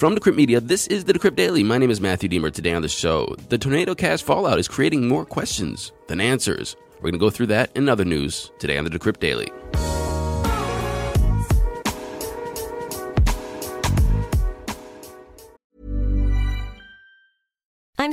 From Decrypt Media, this is the Decrypt Daily. My name is Matthew Deemer. Today on the show, the Tornado Cash fallout is creating more questions than answers. We're going to go through that and other news today on the Decrypt Daily. I'm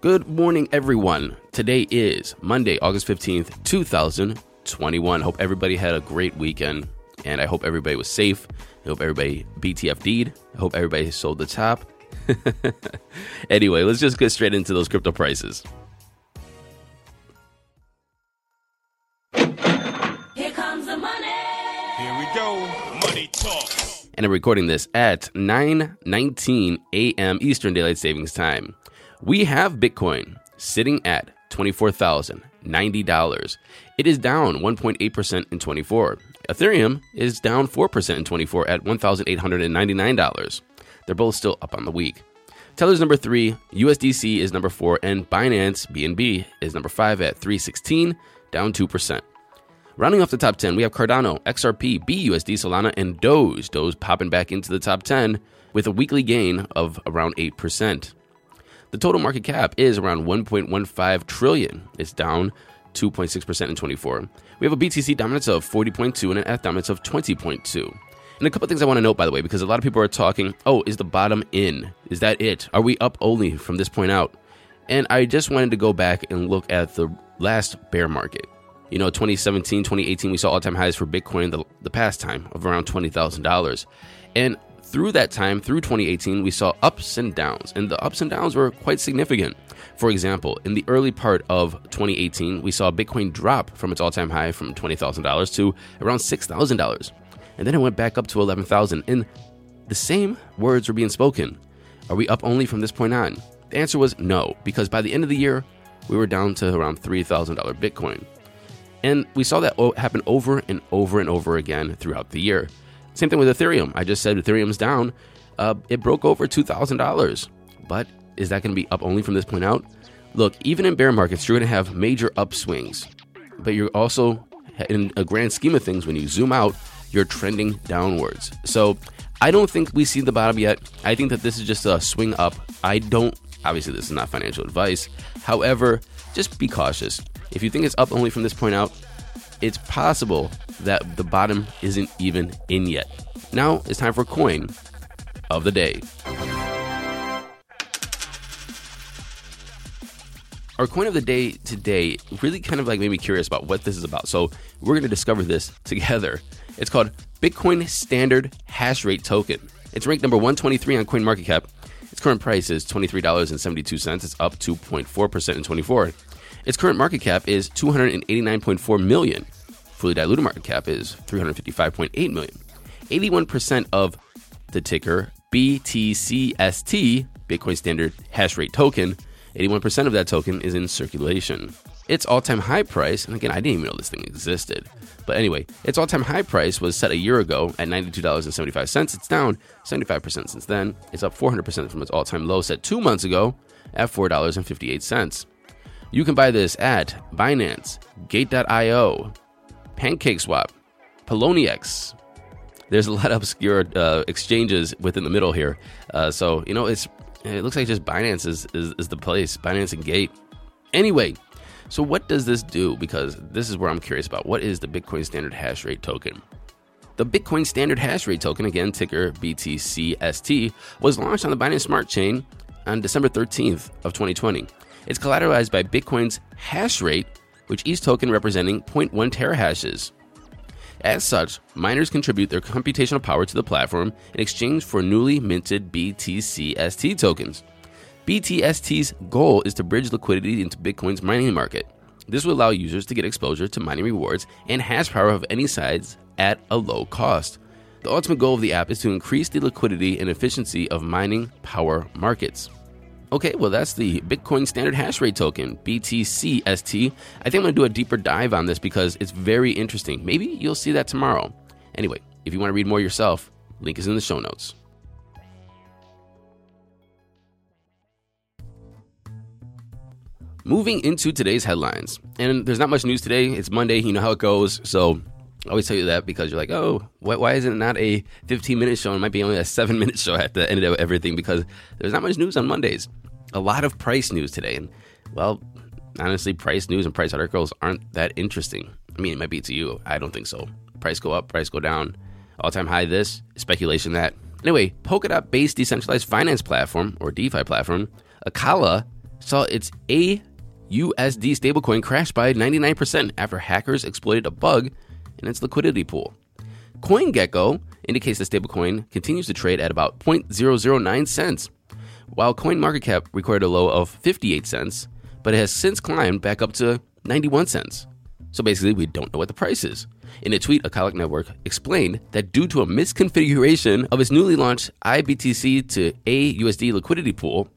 Good morning, everyone. Today is Monday, August 15th, 2021. Hope everybody had a great weekend, and I hope everybody was safe. I hope everybody BTFD'd. I hope everybody sold the top. Anyway, let's just get straight into those crypto prices. Here comes the money. Here we go. Money talk. And I'm recording this at 9:19 a.m. Eastern Daylight Savings Time. We have Bitcoin sitting at $24,090. It is down 1.8% in 24. Ethereum is down 4% in 24 at $1,899. They're both still up on the week. Tether's number 3, USDC is number 4, and Binance BNB is number 5 at $3.16, down 2%. Rounding off the top 10, we have Cardano, XRP, BUSD, Solana, and Doge. Doge popping back into the top 10 with a weekly gain of around 8%. The total market cap is around $1.15 trillion. It's down 2.6% in 24. We have a BTC dominance of 40.2 and an ETH dominance of 20.2. And a couple things I want to note, by the way, because a lot of people are talking, oh, is the bottom in? Is that it? Are we up only from this point out? And I just wanted to go back and look at the last bear market. You know, 2017, 2018, we saw all-time highs for Bitcoin the past time of around $20,000. And through that time, through 2018, we saw ups and downs, and the ups and downs were quite significant. For example, in the early part of 2018, we saw Bitcoin drop from its all-time high from $20,000 to around $6,000, and then it went back up to $11,000, and the same words were being spoken. Are we up only from this point on? The answer was no, because by the end of the year, we were down to around $3,000 Bitcoin, and we saw that happen over and over and over again throughout the year. Same thing with Ethereum. I just said Ethereum's down. It broke over $2,000. But is that going to be up only from this point out? Look, even in bear markets, you're going to have major upswings. But you're also, in a grand scheme of things, when you zoom out, you're trending downwards. So I don't think we see the bottom yet. I think that this is just a swing up. Obviously, this is not financial advice. However, just be cautious. If you think it's up only from this point out, it's possible that the bottom isn't even in yet. Now it's time for Coin of the Day. Our Coin of the Day today really kind of like made me curious about what this is about. So we're going to discover this together. It's called Bitcoin Standard Hash Rate Token. It's ranked number 123 on CoinMarketCap. Its current price is $23.72. It's up 2.4% in 24. Its current market cap is $289.4 million. Fully diluted market cap is $355.8 million. 81% of the ticker BTCST, Bitcoin Standard Hash Rate Token, 81% of that token is in circulation. Its all-time high price, and again, I didn't even know this thing existed. But anyway, its all-time high price was set a year ago at $92.75. It's down 75% since then. It's up 400% from its all-time low set 2 months ago at $4.58. You can buy this at Binance, gate.io, PancakeSwap, Poloniex. There's a lot of obscure exchanges within the middle here. It looks like just Binance is the place, Binance and Gate. Anyway, so what does this do? Because this is where I'm curious about. What is the Bitcoin Standard Hash Rate Token? The Bitcoin Standard Hash Rate Token, again, ticker BTCST, was launched on the Binance Smart Chain on December 13th of 2020. It's collateralized by Bitcoin's hash rate, which each token representing 0.1 terahashes. As such, miners contribute their computational power to the platform in exchange for newly minted BTCST tokens. BTST's goal is to bridge liquidity into Bitcoin's mining market. This will allow users to get exposure to mining rewards and hash power of any size at a low cost. The ultimate goal of the app is to increase the liquidity and efficiency of mining power markets. Okay, well, that's the Bitcoin Standard Hash Rate Token, BTCST. I think I'm going to do a deeper dive on this because it's very interesting. Maybe you'll see that tomorrow. Anyway, if you want to read more yourself, link is in the show notes. Moving into today's headlines. And there's not much news today. It's Monday. You know how it goes. So I always tell you that because you're like, oh, why is it not a 15-minute show? It might be only a 7-minute show at the end of everything because there's not much news on Mondays. A lot of price news today. And, well, honestly, price news and price articles aren't that interesting. I mean, it might be to you. I don't think so. Price go up, price go down. All-time high this, speculation that. Anyway, Polkadot-based decentralized finance platform, or DeFi platform, Acala, saw its AUSD stablecoin crash by 99% after hackers exploited a bug in its liquidity pool. CoinGecko indicates the stablecoin continues to trade at about 0.009 cents, while CoinMarketCap recorded a low of 58 cents, but it has since climbed back up to 91 cents. So basically, we don't know what the price is. In a tweet, Acala Network explained that due to a misconfiguration of its newly launched IBTC to AUSD liquidity pool,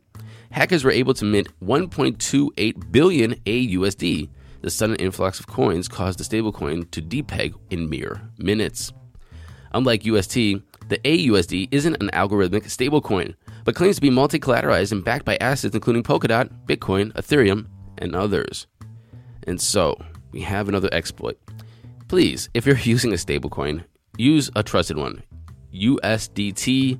hackers were able to mint 1.28 billion AUSD. The sudden influx of coins caused the stablecoin to depeg in mere minutes. Unlike UST, the AUSD isn't an algorithmic stablecoin, but claims to be multi-collateralized and backed by assets including Polkadot, Bitcoin, Ethereum, and others. And so, we have another exploit. Please, if you're using a stablecoin, use a trusted one. USDT,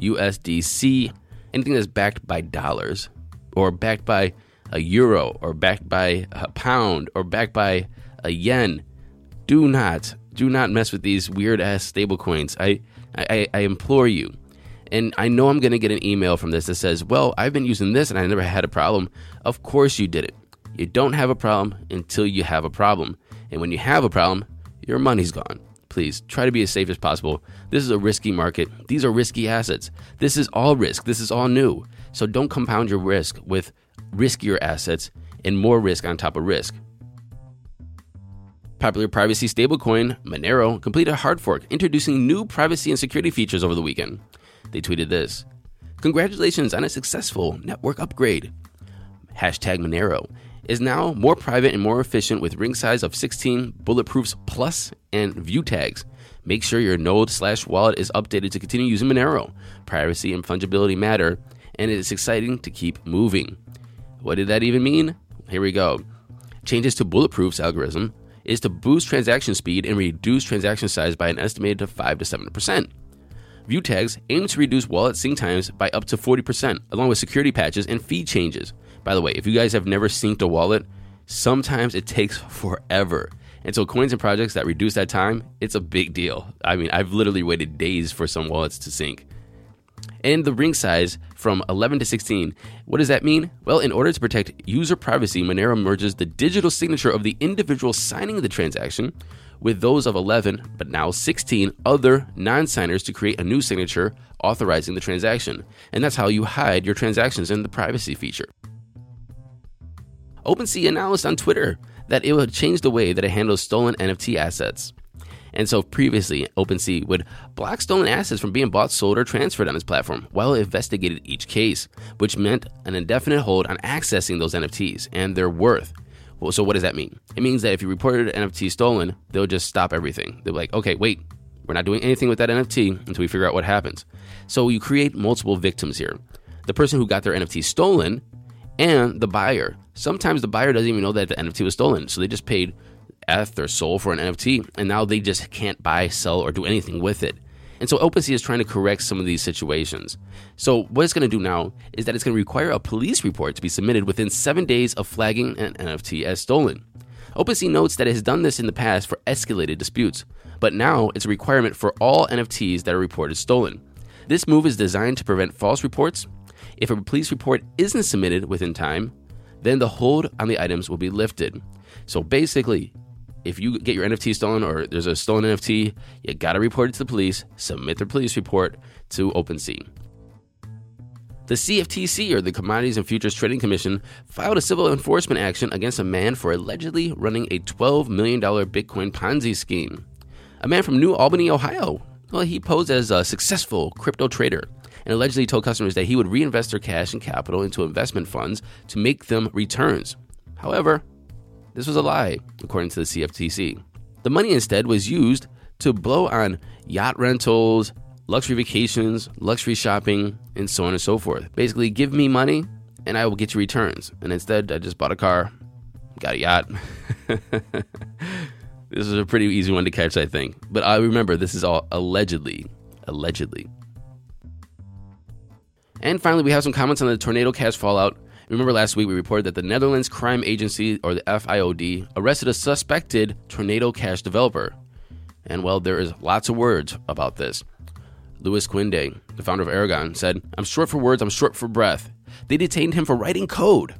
USDC, anything that's backed by dollars or backed by a euro or backed by a pound or backed by a yen. Do not mess with these weird ass stablecoins. I implore you. And I know I'm going to get an email from this that says, well, I've been using this and I never had a problem. Of course you didn't. You don't have a problem until you have a problem. And when you have a problem, your money's gone. Please try to be as safe as possible. This is a risky market. These are risky assets. This is all risk. This is all new. So don't compound your risk with riskier assets and more risk on top of risk. Popular privacy stablecoin Monero completed a hard fork, introducing new privacy and security features over the weekend. They tweeted this: "Congratulations on a successful network upgrade. Hashtag Monero is now more private and more efficient with ring size of 16, bulletproofs plus, and view tags. Make sure your node/wallet is updated to continue using Monero. Privacy and fungibility matter, and it is exciting to keep moving." What did that even mean? Here we go. Changes to Bulletproof's algorithm is to boost transaction speed and reduce transaction size by an estimated 5 to 7%. View tags aim to reduce wallet sync times by up to 40%, along with security patches and fee changes. By the way, if you guys have never synced a wallet, sometimes it takes forever. And so coins and projects that reduce that time, it's a big deal. I mean, I've literally waited days for some wallets to sync. And the ring size from 11 to 16. What does that mean? Well, in order to protect user privacy, Monero merges the digital signature of the individual signing the transaction with those of 11, but now 16 other non-signers to create a new signature authorizing the transaction. And that's how you hide your transactions in the privacy feature. OpenSea announced on Twitter that it would change the way that it handles stolen NFT assets. And so previously, OpenSea would block stolen assets from being bought, sold, or transferred on its platform while it investigated each case, which meant an indefinite hold on accessing those NFTs and their worth. Well, so what does that mean? It means that if you reported an NFT stolen, they'll just stop everything. They'll be like, okay, wait, we're not doing anything with that NFT until we figure out what happens. So you create multiple victims here. The person who got their NFT stolen and the buyer. Sometimes the buyer doesn't even know that the NFT was stolen, so they just paid ETH or SOL for an NFT, and now they just can't buy, sell, or do anything with it. And so OpenSea is trying to correct some of these situations. So what it's going to do now is that it's going to require a police report to be submitted within 7 days of flagging an NFT as stolen. OpenSea notes that it has done this in the past for escalated disputes, but now it's a requirement for all NFTs that are reported stolen. This move is designed to prevent false reports. If a police report isn't submitted within time, then the hold on the items will be lifted. So basically, if you get your NFT stolen or there's a stolen NFT, you gotta report it to the police, submit the police report to OpenSea. The CFTC, or the Commodities and Futures Trading Commission, filed a civil enforcement action against a man for allegedly running a $12 million Bitcoin Ponzi scheme. A man from New Albany, Ohio, Well, he posed as a successful crypto trader and allegedly told customers that he would reinvest their cash and capital into investment funds to make them returns. However, this was a lie, according to the CFTC. The money instead was used to blow on yacht rentals, luxury vacations, luxury shopping, and so on and so forth. Basically, give me money and I will get you returns. And instead, I just bought a car, got a yacht. This is a pretty easy one to catch, I think. But I remember, this is all allegedly. And finally, we have some comments on the Tornado Cash fallout. Remember last week we reported that the Netherlands Crime Agency, or the FIOD, arrested a suspected Tornado Cash developer. And well, there is lots of words about this. Louis Quinde, the founder of Aragon, said, "I'm short for words, I'm short for breath. They detained him for writing code.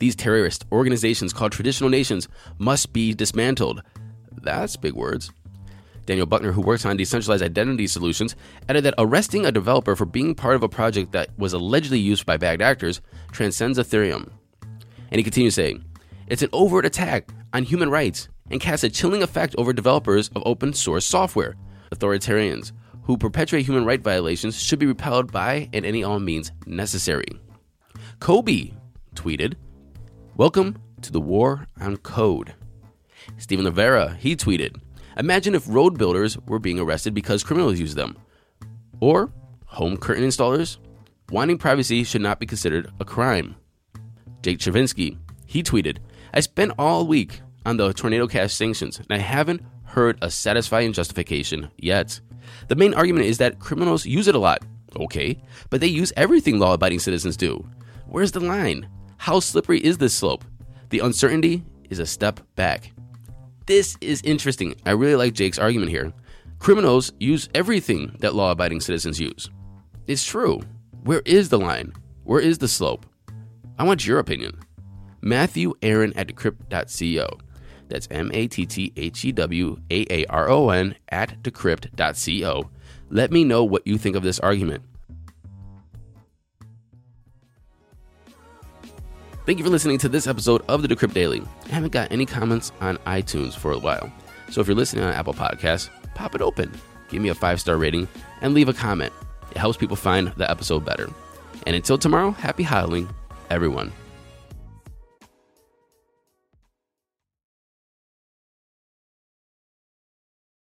These terrorist organizations called traditional nations must be dismantled." That's big words. Daniel Buckner, who works on decentralized identity solutions, added that arresting a developer for being part of a project that was allegedly used by bad actors transcends Ethereum. And he continues saying, "It's an overt attack on human rights and casts a chilling effect over developers of open source software. Authoritarians who perpetuate human rights violations should be repelled by and any all means necessary." Kobe tweeted, "Welcome to the war on code." Steven Rivera, he tweeted, "Imagine if road builders were being arrested because criminals use them. Or home curtain installers. Wanting privacy should not be considered a crime." Jake Chavinsky, he tweeted, "I spent all week on the Tornado Cash sanctions, and I haven't heard a satisfying justification yet. The main argument is that criminals use it a lot. Okay, but they use everything law-abiding citizens do. Where's the line? How slippery is this slope? The uncertainty is a step back." This is interesting. I really like Jake's argument here. Criminals use everything that law-abiding citizens use. It's true. Where is the line? Where is the slope? I want your opinion. Matthew Aaron at Decrypt.co. That's MATTHEWAARON at Decrypt.co. Let me know what you think of this argument. Thank you for listening to this episode of the Decrypt Daily. I haven't got any comments on iTunes for a while. So if you're listening on Apple Podcasts, pop it open, give me a 5-star rating, and leave a comment. It helps people find the episode better. And until tomorrow, happy hodling, everyone.